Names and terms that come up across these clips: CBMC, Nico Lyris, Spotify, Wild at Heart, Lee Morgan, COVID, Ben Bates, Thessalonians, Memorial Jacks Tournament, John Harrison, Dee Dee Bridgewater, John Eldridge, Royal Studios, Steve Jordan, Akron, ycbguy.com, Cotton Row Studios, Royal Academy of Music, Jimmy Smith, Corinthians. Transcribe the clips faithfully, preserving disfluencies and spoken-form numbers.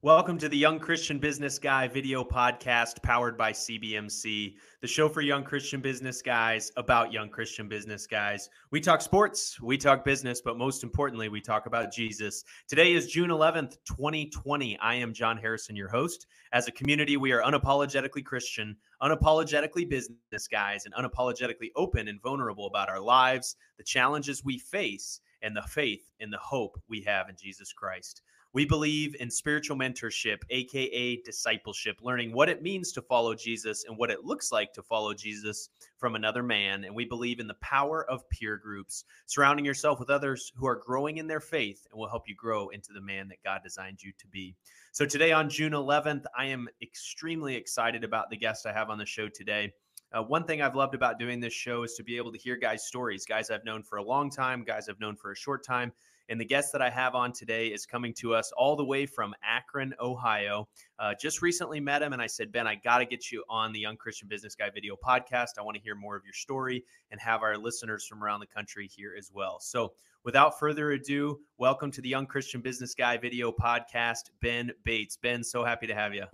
Welcome to the Young Christian Business Guy video podcast powered by C B M C, the show for young Christian business guys about young Christian business guys. We talk sports, we talk business, but most importantly, we talk about Jesus. Today is June eleventh, twenty twenty. I am John Harrison, your host. As a community, we are unapologetically Christian, unapologetically business guys, and unapologetically open and vulnerable about our lives, the challenges we face, and the faith and the hope we have in Jesus Christ. We believe in spiritual mentorship, aka discipleship, learning what it means to follow Jesus and what it looks like to follow Jesus from another man. And we believe in the power of peer groups, surrounding yourself with others who are growing in their faith and will help you grow into the man that God designed you to be. So today on June eleventh, I am extremely excited about the guest I have on the show today. Uh, one thing I've loved about doing this show is to be able to hear guys' stories, guys I've known for a long time, guys I've known for a short time. And the guest that I have on today is coming to us all the way from Akron, Ohio. Uh, just recently met him, and I said, Ben, I got to get you on the Young Christian Business Guy video podcast. I want to hear more of your story and have our listeners from around the country here as well. So without further ado, welcome to the Young Christian Business Guy video podcast, Ben Bates. Ben, so happy to have you.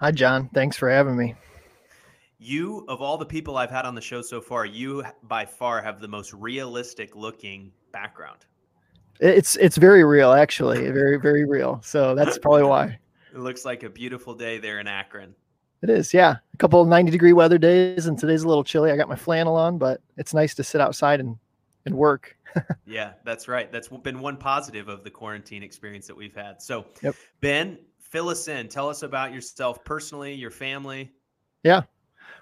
Hi, John. Thanks for having me. You, of all the people I've had on the show so far, you by far have the most realistic looking background. It's it's very real, actually. Very, very real. So that's probably why. It looks like a beautiful day there in Akron. It is, yeah. A couple of ninety degree weather days, and today's a little chilly. I got my flannel on, but it's nice to sit outside and, and work. Yeah, that's right. That's been one positive of the quarantine experience that we've had. So, yep. Ben, fill us in. Tell us about yourself personally, your family. Yeah.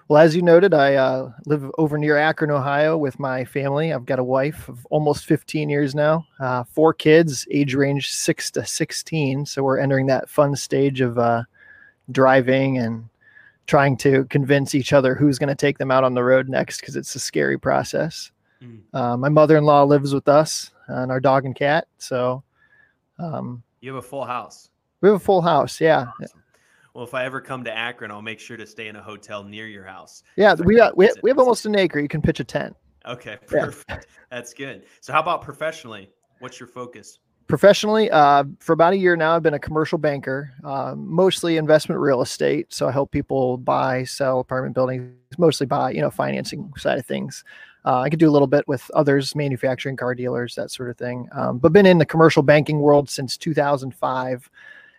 Well, as you noted, I uh, live over near Akron, Ohio with my family. I've got a wife of almost fifteen years now, uh, four kids, age range six to sixteen. So we're entering that fun stage of uh, driving and trying to convince each other who's going to take them out on the road next, because it's a scary process. Mm. Uh, my mother-in-law lives with us and our dog and cat. So um, you have a full house. We have a full house. Yeah. Awesome. Well, if I ever come to Akron, I'll make sure to stay in a hotel near your house. Yeah, we got we, we have almost an acre. You can pitch a tent. Okay, perfect. Yeah. That's good. So how about professionally? What's your focus? Professionally, uh, for about a year now, I've been a commercial banker, uh, mostly investment real estate. So I help people buy, sell apartment buildings, mostly buy, you know, financing side of things. Uh, I could do a little bit with others, manufacturing, car dealers, that sort of thing. Um, but been in the commercial banking world since two thousand five.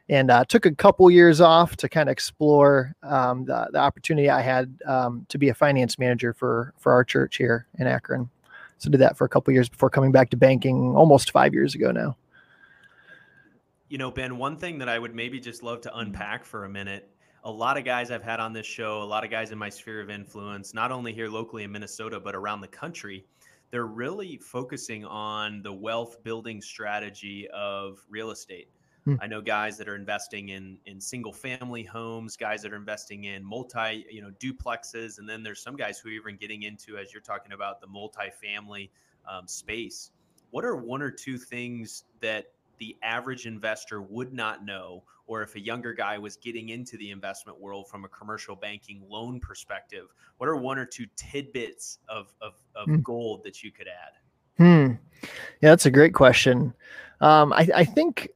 And uh, took a couple years off to kind of explore um, the, the opportunity I had um, to be a finance manager for, for our church here in Akron. So did that for a couple years before coming back to banking almost five years ago now. You know, Ben, one thing that I would maybe just love to unpack for a minute, a lot of guys I've had on this show, a lot of guys in my sphere of influence, not only here locally in Minnesota, but around the country, they're really focusing on the wealth building strategy of real estate. I know guys that are investing in, in single family homes, guys that are investing in multi, you know, duplexes. And then there's some guys who are even getting into, as you're talking about, the multifamily um, space. What are one or two things that the average investor would not know, or if a younger guy was getting into the investment world from a commercial banking loan perspective, what are one or two tidbits of, of, of mm. gold that you could add? Hmm. Yeah, that's a great question. Um, I, I think...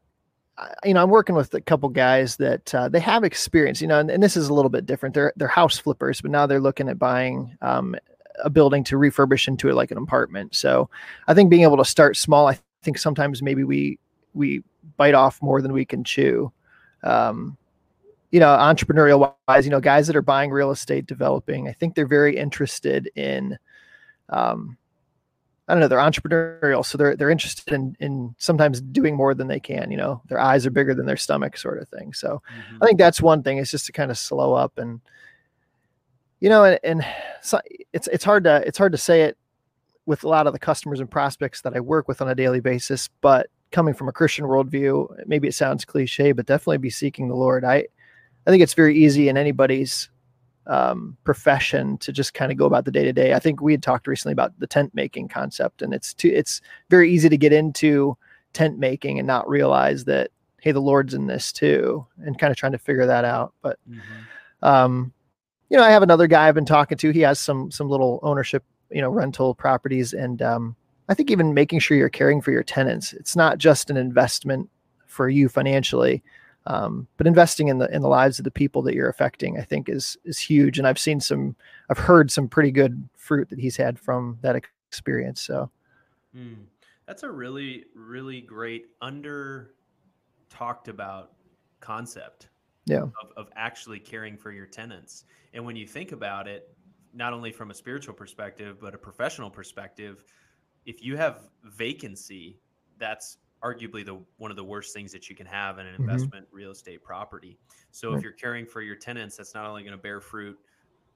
You know, I'm working with a couple guys that uh, they have experience, you know, and, and this is a little bit different. They're they're house flippers, but now they're looking at buying um, a building to refurbish into like an apartment. So I think being able to start small, I think sometimes maybe we we bite off more than we can chew. Um, you know, entrepreneurial wise, you know, guys that are buying real estate, developing, I think they're very interested in um, I don't know, they're entrepreneurial. So they're, they're interested in, in sometimes doing more than they can, you know, their eyes are bigger than their stomach sort of thing. So mm-hmm. I think that's one thing. It's just to kind of slow up and, you know, and, and so it's, it's hard to, it's hard to say it with a lot of the customers and prospects that I work with on a daily basis, but coming from a Christian worldview, maybe it sounds cliche, but definitely be seeking the Lord. I, I think it's very easy in anybody's um, profession to just kind of go about the day to day. I think we had talked recently about the tent making concept, and it's too, it's very easy to get into tent making and not realize that, hey, the Lord's in this too, and kind of trying to figure that out. But, mm-hmm. Um, you know, I have another guy I've been talking to. He has some some little ownership, you know, rental properties, and um, I think even making sure you're caring for your tenants. It's not just an investment for you financially, um, but investing in the in the lives of the people that you're affecting, I think, is is huge. And I've seen some, I've heard some pretty good fruit that he's had from that experience. So. Mm. That's a really, really great under talked about concept yeah. of, of actually caring for your tenants. And when you think about it, not only from a spiritual perspective, but a professional perspective, if you have vacancy, that's arguably the one of the worst things that you can have in an investment mm-hmm. real estate property. So right. if you're caring for your tenants, that's not only going to bear fruit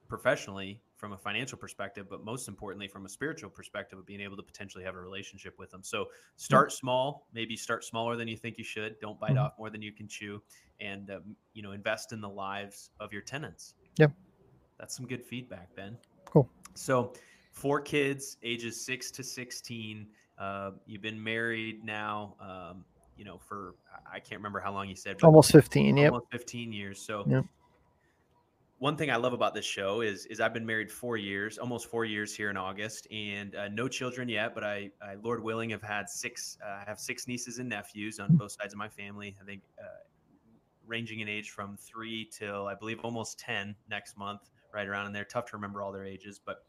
professionally from a financial perspective, but most importantly, from a spiritual perspective of being able to potentially have a relationship with them. So start small, maybe start smaller than you think you should. Don't bite mm-hmm. off more than you can chew, and, um, you know, invest in the lives of your tenants. Yep. That's some good feedback, Ben. Cool. So four kids, ages six to sixteen, uh, you've been married now, um, you know, for, I can't remember how long you said. Almost fifteen. Almost yep. fifteen years. So yep. One thing I love about this show is is I've been married four years, almost four years here in August, and uh, no children yet. But I, I, Lord willing, have had six. I uh, have six nieces and nephews on both sides of my family. I think uh, ranging in age from three till I believe almost ten next month, right around in there. Tough to remember all their ages, but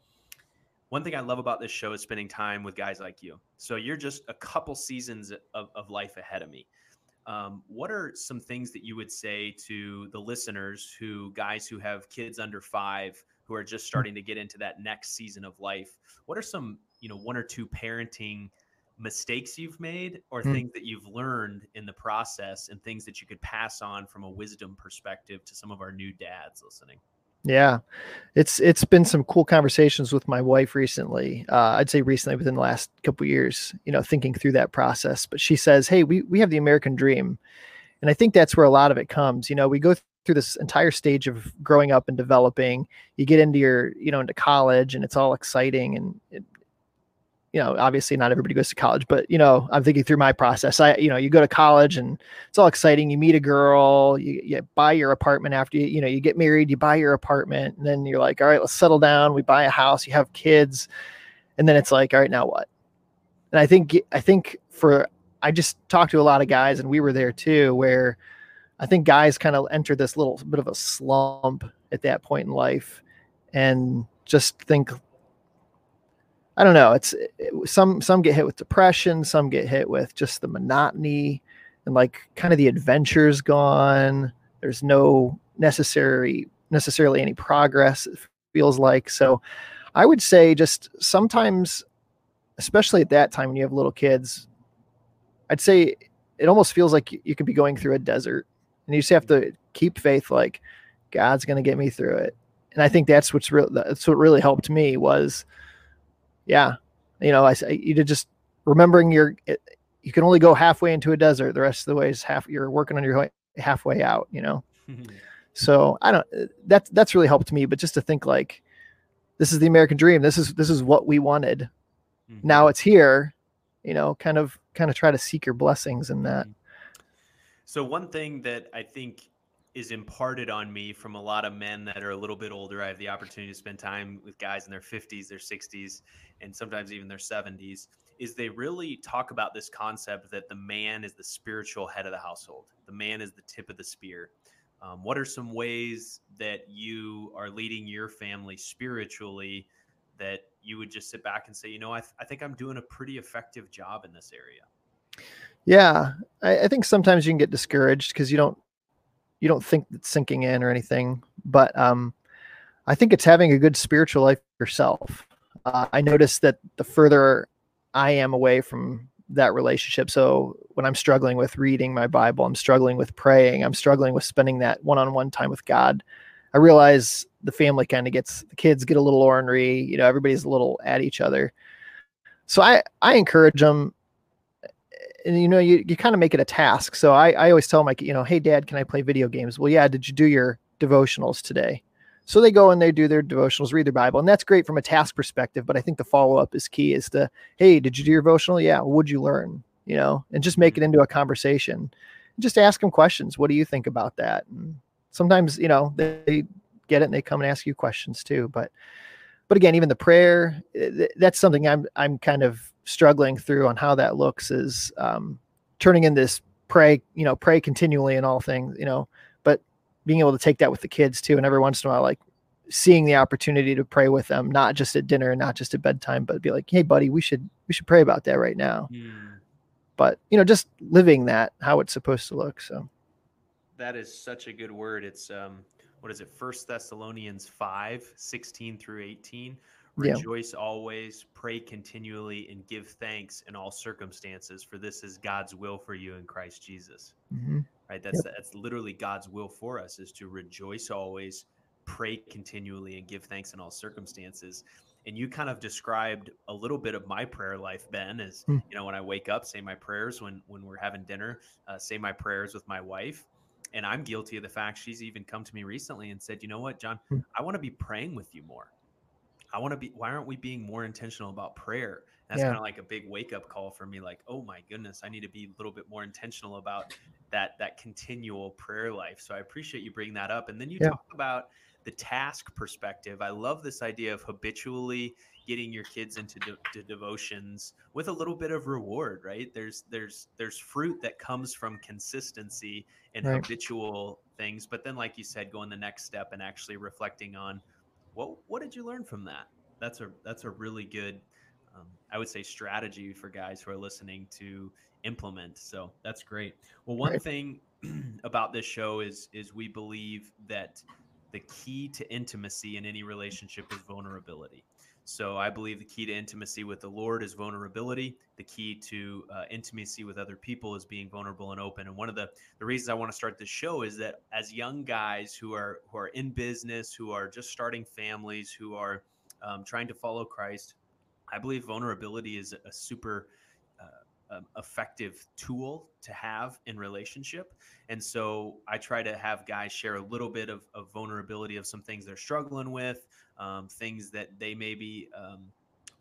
one thing I love about this show is spending time with guys like you. So you're just a couple seasons of, of life ahead of me. Um, what are some things that you would say to the listeners who guys who have kids under five, who are just starting to get into that next season of life? What are some, you know, one or two parenting mistakes you've made, or mm-hmm. things that you've learned in the process, and things that you could pass on from a wisdom perspective to some of our new dads listening? Yeah, it's, it's been some cool conversations with my wife recently. Uh, I'd say recently within the last couple of years, you know, thinking through that process, but she says, hey, we, we have the American dream. And I think that's where a lot of it comes. You know, we go th- through this entire stage of growing up and developing. You get into your, you know, into college, and it's all exciting. And, it, you know, obviously not everybody goes to college, but, you know, I'm thinking through my process. I, you know, you go to college and it's all exciting. You meet a girl, you, you buy your apartment after you, you know, you get married, you buy your apartment, and then you're like, all right, let's settle down. We buy a house, you have kids. And then it's like, all right, now what? And I think, I think for, I just talked to a lot of guys, and we were there too, where I think guys kind of enter this little bit of a slump at that point in life, and just think, I don't know. It's it, some, some get hit with depression. Some get hit with just the monotony, and like kind of the adventure's gone. There's no necessary, necessarily any progress, it feels like. So I would say just sometimes, especially at that time when you have little kids, I'd say it almost feels like you could be going through a desert, and you just have to keep faith. Like, God's going to get me through it. And I think that's what's real. That's what really helped me was, yeah. You know, I, I you just remembering your, it, you can only go halfway into a desert. The rest of the way is half, you're working on your halfway out, you know? So I don't, that's, that's really helped me, but just to think like, this is the American dream. This is, this is what we wanted. Mm-hmm. Now it's here, you know, kind of, kind of try to seek your blessings in that. So one thing that I think is imparted on me from a lot of men that are a little bit older. I have the opportunity to spend time with guys in their fifties, their sixties, and sometimes even their seventies, is they really talk about this concept that the man is the spiritual head of the household. The man is the tip of the spear. Um, what are some ways that you are leading your family spiritually that you would just sit back and say, you know, I, th- I think I'm doing a pretty effective job in this area? Yeah. I, I think sometimes you can get discouraged because you don't, you don't think it's sinking in or anything, but um, I think it's having a good spiritual life yourself. Uh, I noticed that the further I am away from that relationship. So when I'm struggling with reading my Bible, I'm struggling with praying, I'm struggling with spending that one-on-one time with God. I realize the family kind of gets, the kids get a little ornery, you know, everybody's a little at each other. So I, I encourage them. And, you know, you, you kind of make it a task. So I, I always tell my, you know, hey, Dad, can I play video games? Well, yeah, did you do your devotionals today? So they go and they do their devotionals, read their Bible. And that's great from a task perspective. But I think the follow up is key is to, hey, did you do your devotional? Yeah. What'd you learn? You know, and just make it into a conversation. Just ask them questions. What do you think about that? And sometimes, you know, they get it, and they come and ask you questions too. But, but again, even the prayer, that's something I'm, I'm kind of struggling through on how that looks, is um, turning in this pray, you know, pray continually in all things, you know, but being able to take that with the kids too. And every once in a while, like seeing the opportunity to pray with them, not just at dinner and not just at bedtime, but be like, hey buddy, we should, we should pray about that right now. Yeah. But, you know, just living that, how it's supposed to look. So that is such a good word. It's, um, what is it? First Thessalonians five, sixteen through eighteen. Rejoice yeah. always, pray continually, and give thanks in all circumstances, for this is God's will for you in Christ Jesus. Mm-hmm. Right. That's, yep. that's literally God's will for us, is to rejoice always, pray continually, and give thanks in all circumstances. And you kind of described a little bit of my prayer life, Ben, as, you know, when I wake up, say my prayers, when, when we're having dinner, uh, say my prayers with my wife. And I'm guilty of the fact she's even come to me recently and said, you know what, John, I want to be praying with you more. I want to be, why aren't we being more intentional about prayer? And that's yeah. kind of like a big wake up call for me. Like, oh my goodness, I need to be a little bit more intentional about that, that continual prayer life. So I appreciate you bringing that up. And then you yeah. talk about the task perspective. I love this idea of habitually getting your kids into de- to devotions with a little bit of reward, right? There's, there's, there's fruit that comes from consistency and right. habitual things. But then, like you said, going the next step and actually reflecting on what, what did you learn from that? That's a, that's a really good, um, I would say, strategy for guys who are listening to implement. So that's great. Well, one right. thing about this show is, is we believe that the key to intimacy in any relationship is vulnerability. So I believe the key to intimacy with the Lord is vulnerability. The key to uh, intimacy with other people is being vulnerable and open. And one of the, the reasons I want to start this show is that as young guys who are, who are in business, who are just starting families, who are um, trying to follow Christ, I believe vulnerability is a super uh, um, effective tool to have in relationship. And so I try to have guys share a little bit of, of vulnerability of some things they're struggling with, Um, things that they maybe um,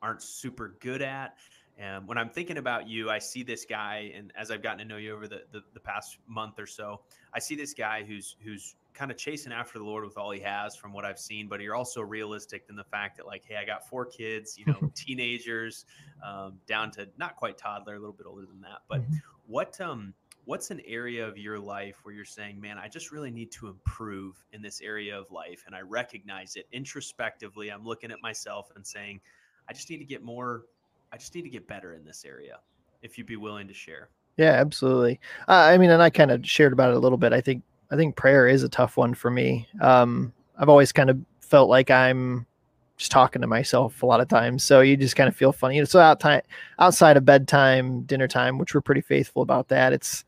aren't super good at. And when I'm thinking about you, I see this guy, and as I've gotten to know you over the, the, the past month or so, I see this guy who's who's kind of chasing after the Lord with all he has from what I've seen, but you're also realistic in the fact that, like, hey, I got four kids, you know, teenagers, um, down to not quite toddler, a little bit older than that. But what um, what's an area of your life where you're saying, man, I just really need to improve in this area of life? And I recognize it introspectively. I'm looking at myself and saying, I just need to get more. I just need to get better in this area, if you'd be willing to share. Yeah, absolutely. Uh, I mean, and I kind of shared about it a little bit. I think, I think prayer is a tough one for me. Um, I've always kind of felt like I'm just talking to myself a lot of times. So you just kind of feel funny. So out time, outside of bedtime, dinner time, which we're pretty faithful about that. It's,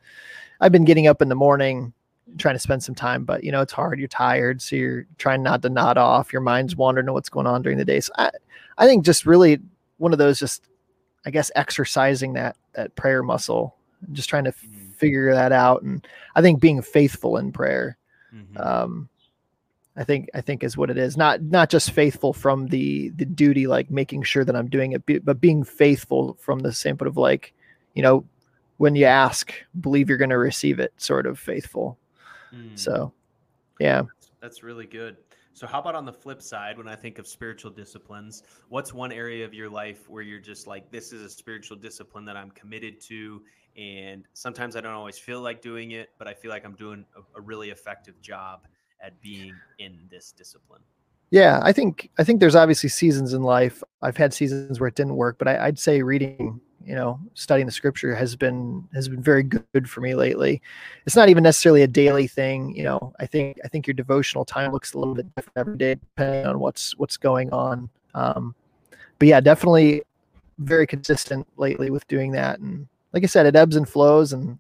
I've been getting up in the morning trying to spend some time, but you know, it's hard. You're tired. So you're trying not to nod off. Your mind's wandering to what's going on during the day. So I, I think just really one of those, just, I guess, exercising that, that prayer muscle, just trying to mm-hmm. figure that out. And I think being faithful in prayer, mm-hmm. um, I think, I think is what it is. Not, not just faithful from the, the duty, like making sure that I'm doing it, but being faithful from the standpoint of, like, you know, when you ask, believe you're going to receive it, sort of faithful. Mm. So, yeah, that's really good. So how about on the flip side, when I think of spiritual disciplines, what's one area of your life where you're just like, this is a spiritual discipline that I'm committed to, and sometimes I don't always feel like doing it, but I feel like I'm doing a, a really effective job at being in this discipline? Yeah, I think, I think there's obviously seasons in life. I've had seasons where it didn't work, but I, I'd say reading, you know, studying the scripture has been, has been very good for me lately. It's not even necessarily a daily thing. You know, I think, I think your devotional time looks a little bit different every day, depending on what's, what's going on. Um, but yeah, definitely very consistent lately with doing that. And like I said, it ebbs and flows. And,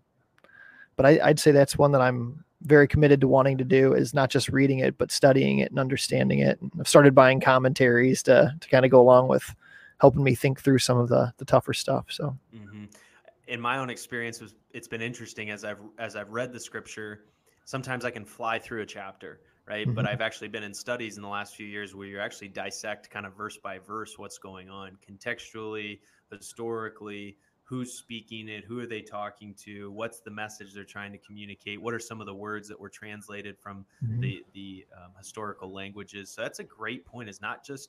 but I, I'd say that's one that I'm very committed to wanting to do, is not just reading it, but studying it and understanding it. And I've started buying commentaries to, to kind of go along with helping me think through some of the, the tougher stuff. So mm-hmm. in my own experience, it's been interesting as I've, as I've read the scripture, sometimes I can fly through a chapter, right? Mm-hmm. But I've actually been in studies in the last few years where you actually dissect kind of verse by verse, what's going on contextually, historically, who's speaking it, who are they talking to, what's the message they're trying to communicate, what are some of the words that were translated from mm-hmm. the, the um, historical languages. So that's a great point, is not just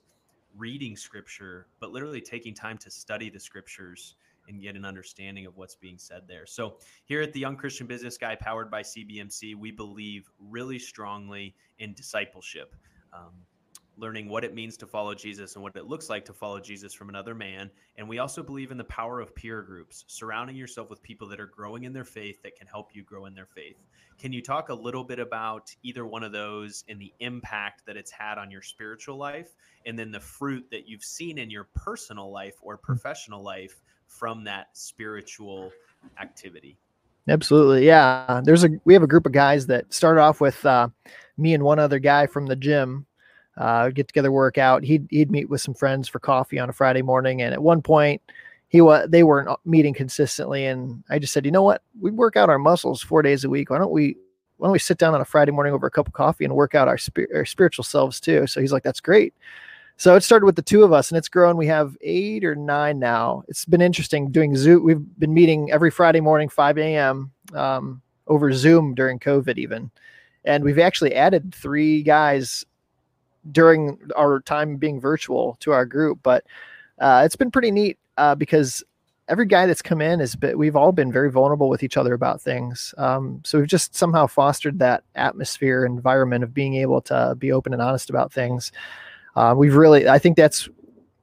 reading scripture, but literally taking time to study the scriptures and get an understanding of what's being said there. So here at the Young Christian Business Guy, powered by C B M C, we believe really strongly in discipleship, um, learning what it means to follow Jesus and what it looks like to follow Jesus from another man. And we also believe in the power of peer groups, surrounding yourself with people that are growing in their faith that can help you grow in their faith. Can you talk a little bit about either one of those and the impact that it's had on your spiritual life, and then the fruit that you've seen in your personal life or professional life from that spiritual activity? Absolutely. Yeah. There's a, we have a group of guys that started off with uh, me and one other guy from the gym. Uh, get together, work out. He'd, he'd meet with some friends for coffee on a Friday morning. And at one point he was, they weren't meeting consistently. And I just said, you know what, we work out our muscles four days a week. Why don't we, why don't we sit down on a Friday morning over a cup of coffee and work out our, sp- our spiritual selves too. So he's like, that's great. So it started with the two of us, and it's grown. We have eight or nine now. It's been interesting doing Zoom. We've been meeting every Friday morning, five a.m. um, over Zoom during COVID even. And we've actually added three guys during our time being virtual to our group. But uh, it's been pretty neat uh, because every guy that's come in is, we've all been very vulnerable with each other about things. Um, so we've just somehow fostered that atmosphere, environment of being able to be open and honest about things. Uh, we've really, I think that's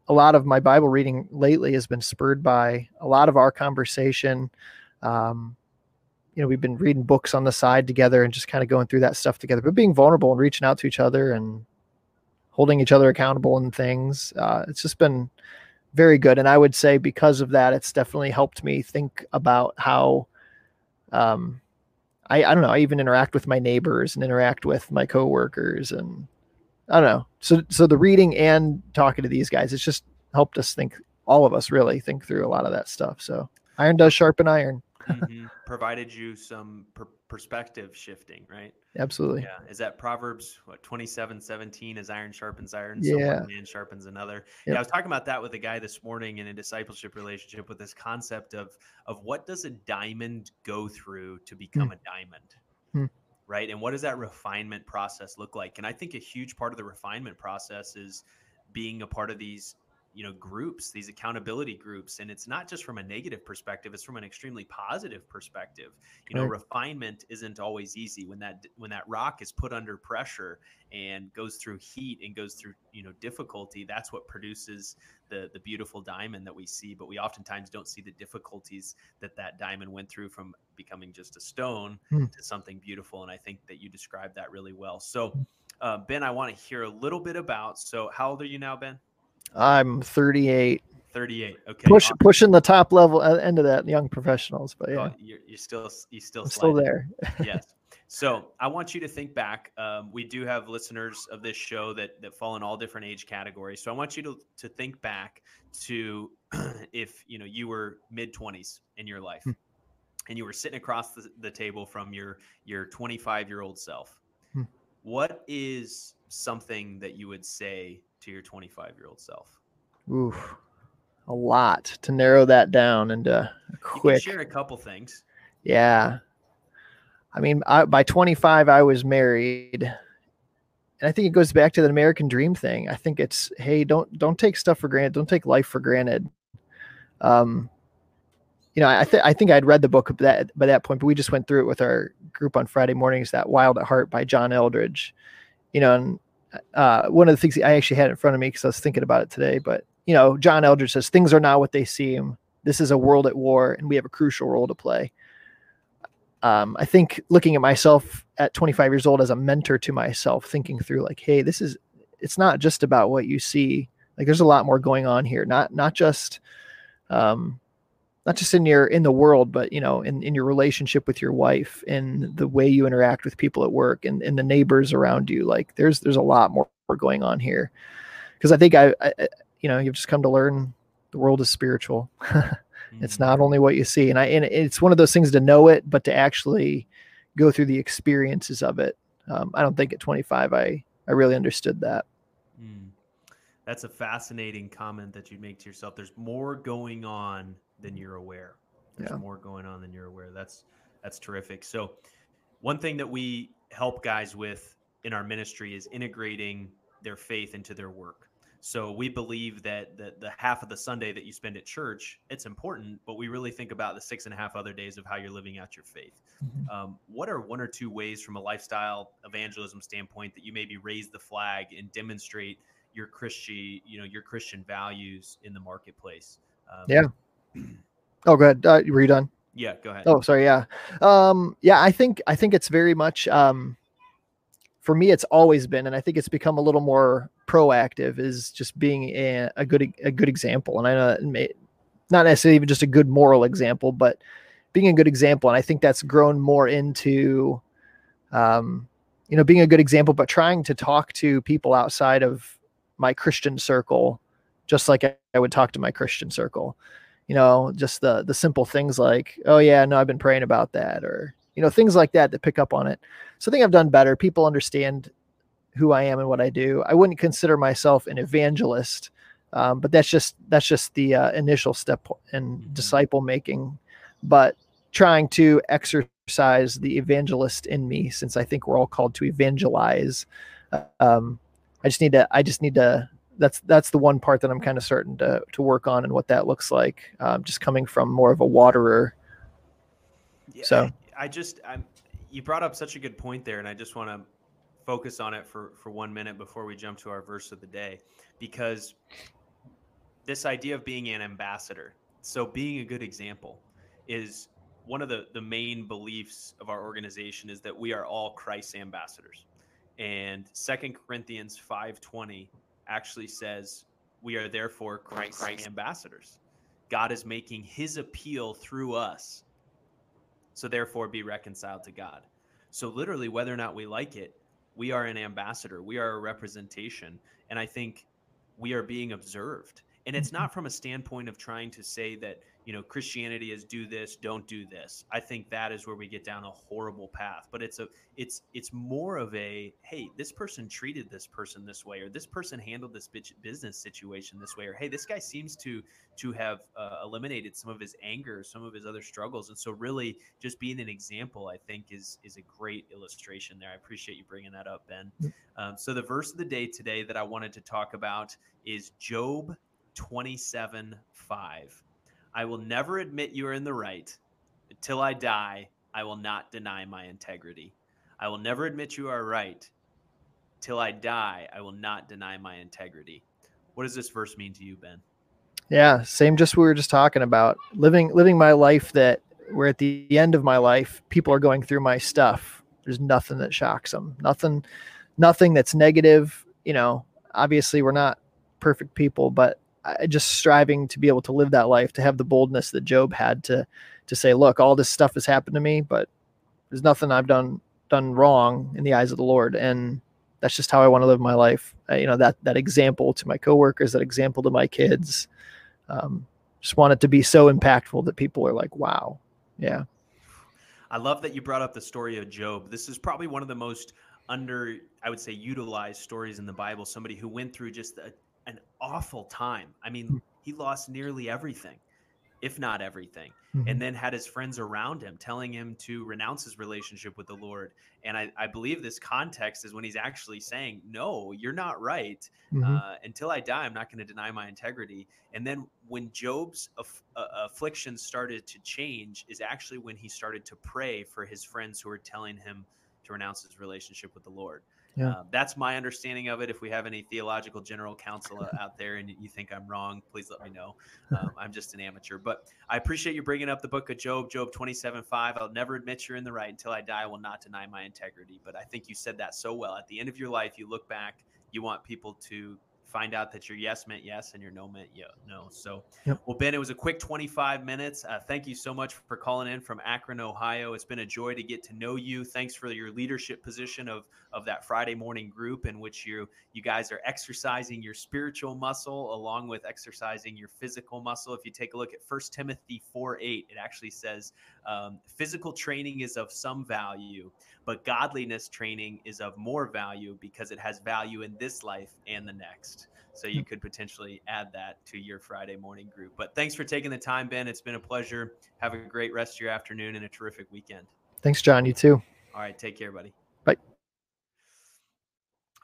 a lot of my Bible reading lately has been spurred by a lot of our conversation. Um, you know, we've been reading books on the side together and just kind of going through that stuff together, but being vulnerable and reaching out to each other and holding each other accountable and things. Uh, it's just been very good. And I would say because of that, it's definitely helped me think about how, um, I, I don't know, I even interact with my neighbors and interact with my coworkers, and I don't know. So, so the reading and talking to these guys, it's just helped us think, all of us really think through a lot of that stuff. So iron does sharpen iron. mm-hmm. Provided you some per- perspective shifting, right? Absolutely. Yeah. Is that Proverbs what, twenty-seven seventeen? As iron sharpens iron, so yeah. one man sharpens another. Yep. Yeah. I was talking about that with a guy this morning in a discipleship relationship, with this concept of, of what does a diamond go through to become mm. a diamond? Mm. Right. And what does that refinement process look like? And I think a huge part of the refinement process is being a part of these, you know, groups, these accountability groups. And it's not just from a negative perspective, it's from an extremely positive perspective. You know, right. Refinement isn't always easy. When that, when that rock is put under pressure and goes through heat and goes through, you know, difficulty, that's what produces the, the beautiful diamond that we see. But we oftentimes don't see the difficulties that that diamond went through, from becoming just a stone hmm. to something beautiful. And I think that you described that really well. So, uh, Ben, I want to hear a little bit about, so how old are you now, Ben? I'm thirty-eight. thirty-eight. Okay. Push, awesome. Pushing the top level end of that, young professionals. But yeah, oh, you're, you're still, you still, still there. Yes. So I want you to think back. Um, we do have listeners of this show that, that fall in all different age categories. So I want you to, to think back to if, you know, you were mid twenties in your life hmm. and you were sitting across the, the table from your, your twenty-five year old self. Hmm. What is something that you would say to your twenty-five year old self? Oof, a lot to narrow that down into a quick. You can share a couple things. Yeah. I mean, I, by twenty-five, I was married, and I think it goes back to the American dream thing. I think it's, hey, don't, don't take stuff for granted. Don't take life for granted. Um, you know, I think, I think I'd read the book that by that point, but we just went through it with our group on Friday mornings, that Wild at Heart by John Eldridge, you know, and, Uh, one of the things I actually had in front of me, because I was thinking about it today, but you know, John Eldridge says things are not what they seem. This is a world at war, and we have a crucial role to play. Um, I think looking at myself at twenty-five years old as a mentor to myself, thinking through like, hey, this is, it's not just about what you see. Like there's a lot more going on here. Not, not just, um, not just in your, in the world, but you know, in, in your relationship with your wife, in the way you interact with people at work, and in the neighbors around you. Like there's, there's a lot more going on here. Cause I think I, I you know, you've just come to learn the world is spiritual. mm-hmm. It's not only what you see. And I, and it's one of those things to know it, but to actually go through the experiences of it. Um, I don't think at twenty-five, I, I really understood that. Mm. That's a fascinating comment that you make to yourself. There's more going on than you're aware. There's yeah. more going on than you're aware. That's that's terrific. So one thing that we help guys with in our ministry is integrating their faith into their work. So we believe that the, the half of the Sunday that you spend at church, it's important, but we really think about the six and a half other days of how you're living out your faith. Mm-hmm. Um, what are one or two ways from a lifestyle evangelism standpoint that you maybe raise the flag and demonstrate your Christian, you know, your Christian values in the marketplace? Um, yeah. Oh, go ahead. Uh, were you done? Yeah, go ahead. Oh, sorry. Yeah. Um, yeah, I think, I think it's very much, um, for me, it's always been, and I think it's become a little more proactive, is just being a, a good, a good example. And I know that may, not necessarily even just a good moral example, but being a good example. And I think that's grown more into, um, you know, being a good example, but trying to talk to people outside of my Christian circle, just like I, I would talk to my Christian circle. You know, just the, the simple things like, oh yeah, no, I've been praying about that, or, you know, things like that that pick up on it. So I think I've done better. People understand who I am and what I do. I wouldn't consider myself an evangelist, um, but that's just that's just the uh, initial step in mm-hmm. disciple making. But trying to exercise the evangelist in me, since I think we're all called to evangelize. Um, I just need to. I just need to. That's that's the one part that I'm kind of starting to to work on, and what that looks like. Um, just coming from more of a waterer. Yeah. So. I just, I'm, you brought up such a good point there, and I just want to focus on it for, for one minute before we jump to our verse of the day, because this idea of being an ambassador, so being a good example, is one of the, the main beliefs of our organization, is that we are all Christ's ambassadors. And Second Corinthians five twenty actually says, we are therefore Christ's Christ. ambassadors. God is making his appeal through us. So therefore be reconciled to God. So literally, whether or not we like it, we are an ambassador. We are a representation. And I think we are being observed. And it's not from a standpoint of trying to say that, you know, Christianity is do this, don't do this. I think that is where we get down a horrible path. But it's a it's it's more of a, hey, this person treated this person this way, or this person handled this business situation this way, or hey, this guy seems to to have uh, eliminated some of his anger, some of his other struggles. And so really just being an example, I think, is is a great illustration there. I appreciate you bringing that up, Ben. Um, so the verse of the day today that I wanted to talk about is Job twenty-seven five. I will never admit you are in the right. Until I die, I will not deny my integrity. I will never admit you are right. Till I die, I will not deny my integrity. What does this verse mean to you, Ben? Yeah, same just we were just talking about. Living living my life that we're at the end of my life, people are going through my stuff. There's nothing that shocks them. Nothing nothing that's negative. You know, obviously we're not perfect people, but I just striving to be able to live that life, to have the boldness that Job had to, to say, look, all this stuff has happened to me, but there's nothing I've done, done wrong in the eyes of the Lord. And that's just how I want to live my life. Uh, you know, that, that example to my coworkers, that example to my kids, um, just want it to be so impactful that people are like, wow. Yeah. I love that you brought up the story of Job. This is probably one of the most under, I would say, utilized stories in the Bible. Somebody who went through just a an awful time. I mean, he lost nearly everything, if not everything, mm-hmm. and then had his friends around him telling him to renounce his relationship with the Lord. And I, I believe this context is when he's actually saying, no, you're not right. Mm-hmm. Uh, until I die, I'm not going to deny my integrity. And then when Job's aff- uh, affliction started to change is actually when he started to pray for his friends who were telling him to renounce his relationship with the Lord. Yeah. Uh, that's my understanding of it. If we have any theological general counsel out there and you think I'm wrong, please let me know. Um, I'm just an amateur. But I appreciate you bringing up the book of Job, Job twenty-seven five. I'll never admit you're in the right. Until I die, I will not deny my integrity. But I think you said that so well. At the end of your life, you look back, you want people to find out that your yes meant yes and your no meant no. So, yep. Well, Ben, it was a quick twenty-five minutes. Uh, thank you so much for calling in from Akron, Ohio. It's been a joy to get to know you. Thanks for your leadership position of, of that Friday morning group in which you, you guys are exercising your spiritual muscle along with exercising your physical muscle. If you take a look at First Timothy four eight, it actually says, Um, physical training is of some value, but godliness training is of more value because it has value in this life and the next. So you could potentially add that to your Friday morning group. But thanks for taking the time, Ben. It's been a pleasure. Have a great rest of your afternoon and a terrific weekend. Thanks, John. You too. All right. Take care, buddy. Bye.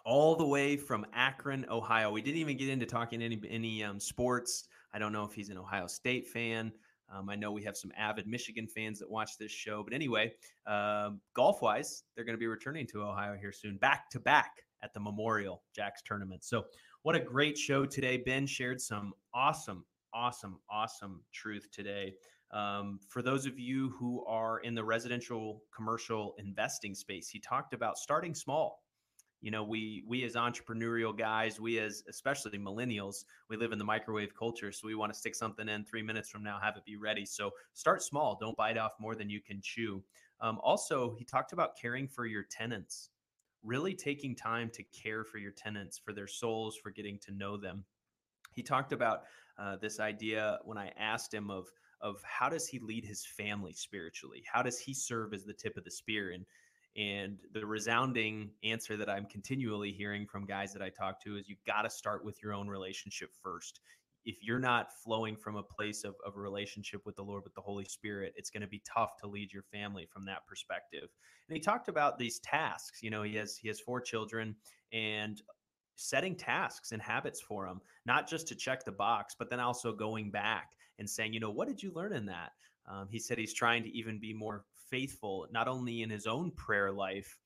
All the way from Akron, Ohio. We didn't even get into talking any any um, sports. I don't know if he's an Ohio State fan. Um, I know we have some avid Michigan fans that watch this show. But anyway, uh, golf-wise, they're going to be returning to Ohio here soon, back-to-back at the Memorial Jacks Tournament. So what a great show today. Ben shared some awesome, awesome, awesome truth today. Um, for those of you who are in the residential commercial investing space, he talked about starting small. You know, we we as entrepreneurial guys, we as especially millennials, we live in the microwave culture. So we want to stick something in three minutes from now, have it be ready. So start small. Don't bite off more than you can chew. Um, also, he talked about caring for your tenants, really taking time to care for your tenants, for their souls, for getting to know them. He talked about uh, this idea when I asked him of of how does he lead his family spiritually? How does he serve as the tip of the spear? And And the resounding answer that I'm continually hearing from guys that I talk to is you've got to start with your own relationship first. If you're not flowing from a place of, of a relationship with the Lord, with the Holy Spirit, it's going to be tough to lead your family from that perspective. And he talked about these tasks. You know, he has he has four children, and setting tasks and habits for them, not just to check the box, but then also going back and saying, you know, what did you learn in that? Um, he said he's trying to even be more faithful, not only in his own prayer life,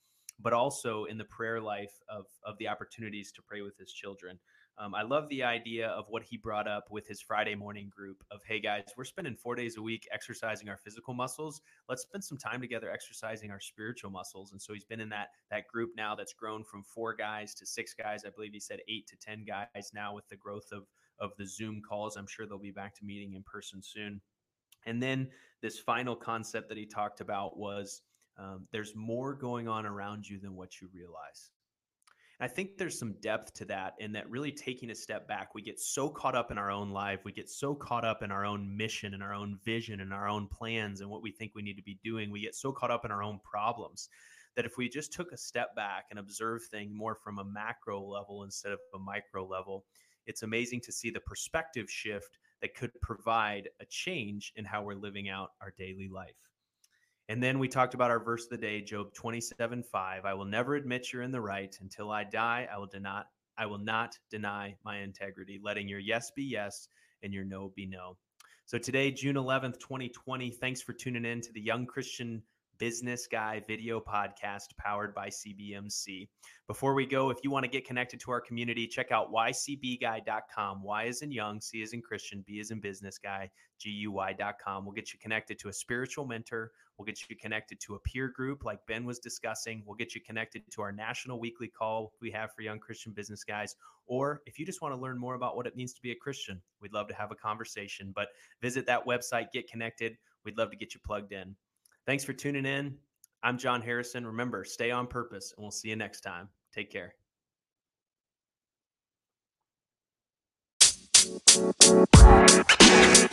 but also in the prayer life of, of the opportunities to pray with his children. Um, I love the idea of what he brought up with his Friday morning group of, hey guys, we're spending four days a week exercising our physical muscles. Let's spend some time together exercising our spiritual muscles. And so he's been in that, that group now that's grown from four guys to six guys. I believe he said eight to ten guys now with the growth of, of the Zoom calls. I'm sure they'll be back to meeting in person soon. And then this final concept that he talked about was um, there's more going on around you than what you realize. And I think there's some depth to that, and that really taking a step back, we get so caught up in our own life. We get so caught up in our own mission and our own vision and our own plans and what we think we need to be doing. We get so caught up in our own problems that if we just took a step back and observe things more from a macro level instead of a micro level, it's amazing to see the perspective shift that could provide a change in how we're living out our daily life. And then we talked about our verse of the day, Job twenty-seven five. I will never admit you're in the right. Until I die, I will deny, I will not deny my integrity, letting your yes be yes and your no be no. So today, June eleventh, twenty twenty, thanks for tuning in to the Young Christian Business Guy video podcast powered by C B M C. Before we go, if you want to get connected to our community, check out y c b guy dot com. Y is in young, C is in Christian, B is in business guy, G U Y dot com. We'll get you connected to a spiritual mentor. We'll get you connected to a peer group like Ben was discussing. We'll get you connected to our national weekly call we have for young Christian business guys. Or if you just want to learn more about what it means to be a Christian, we'd love to have a conversation. But visit that website, get connected. We'd love to get you plugged in. Thanks for tuning in. I'm John Harrison. Remember, stay on purpose, and we'll see you next time. Take care.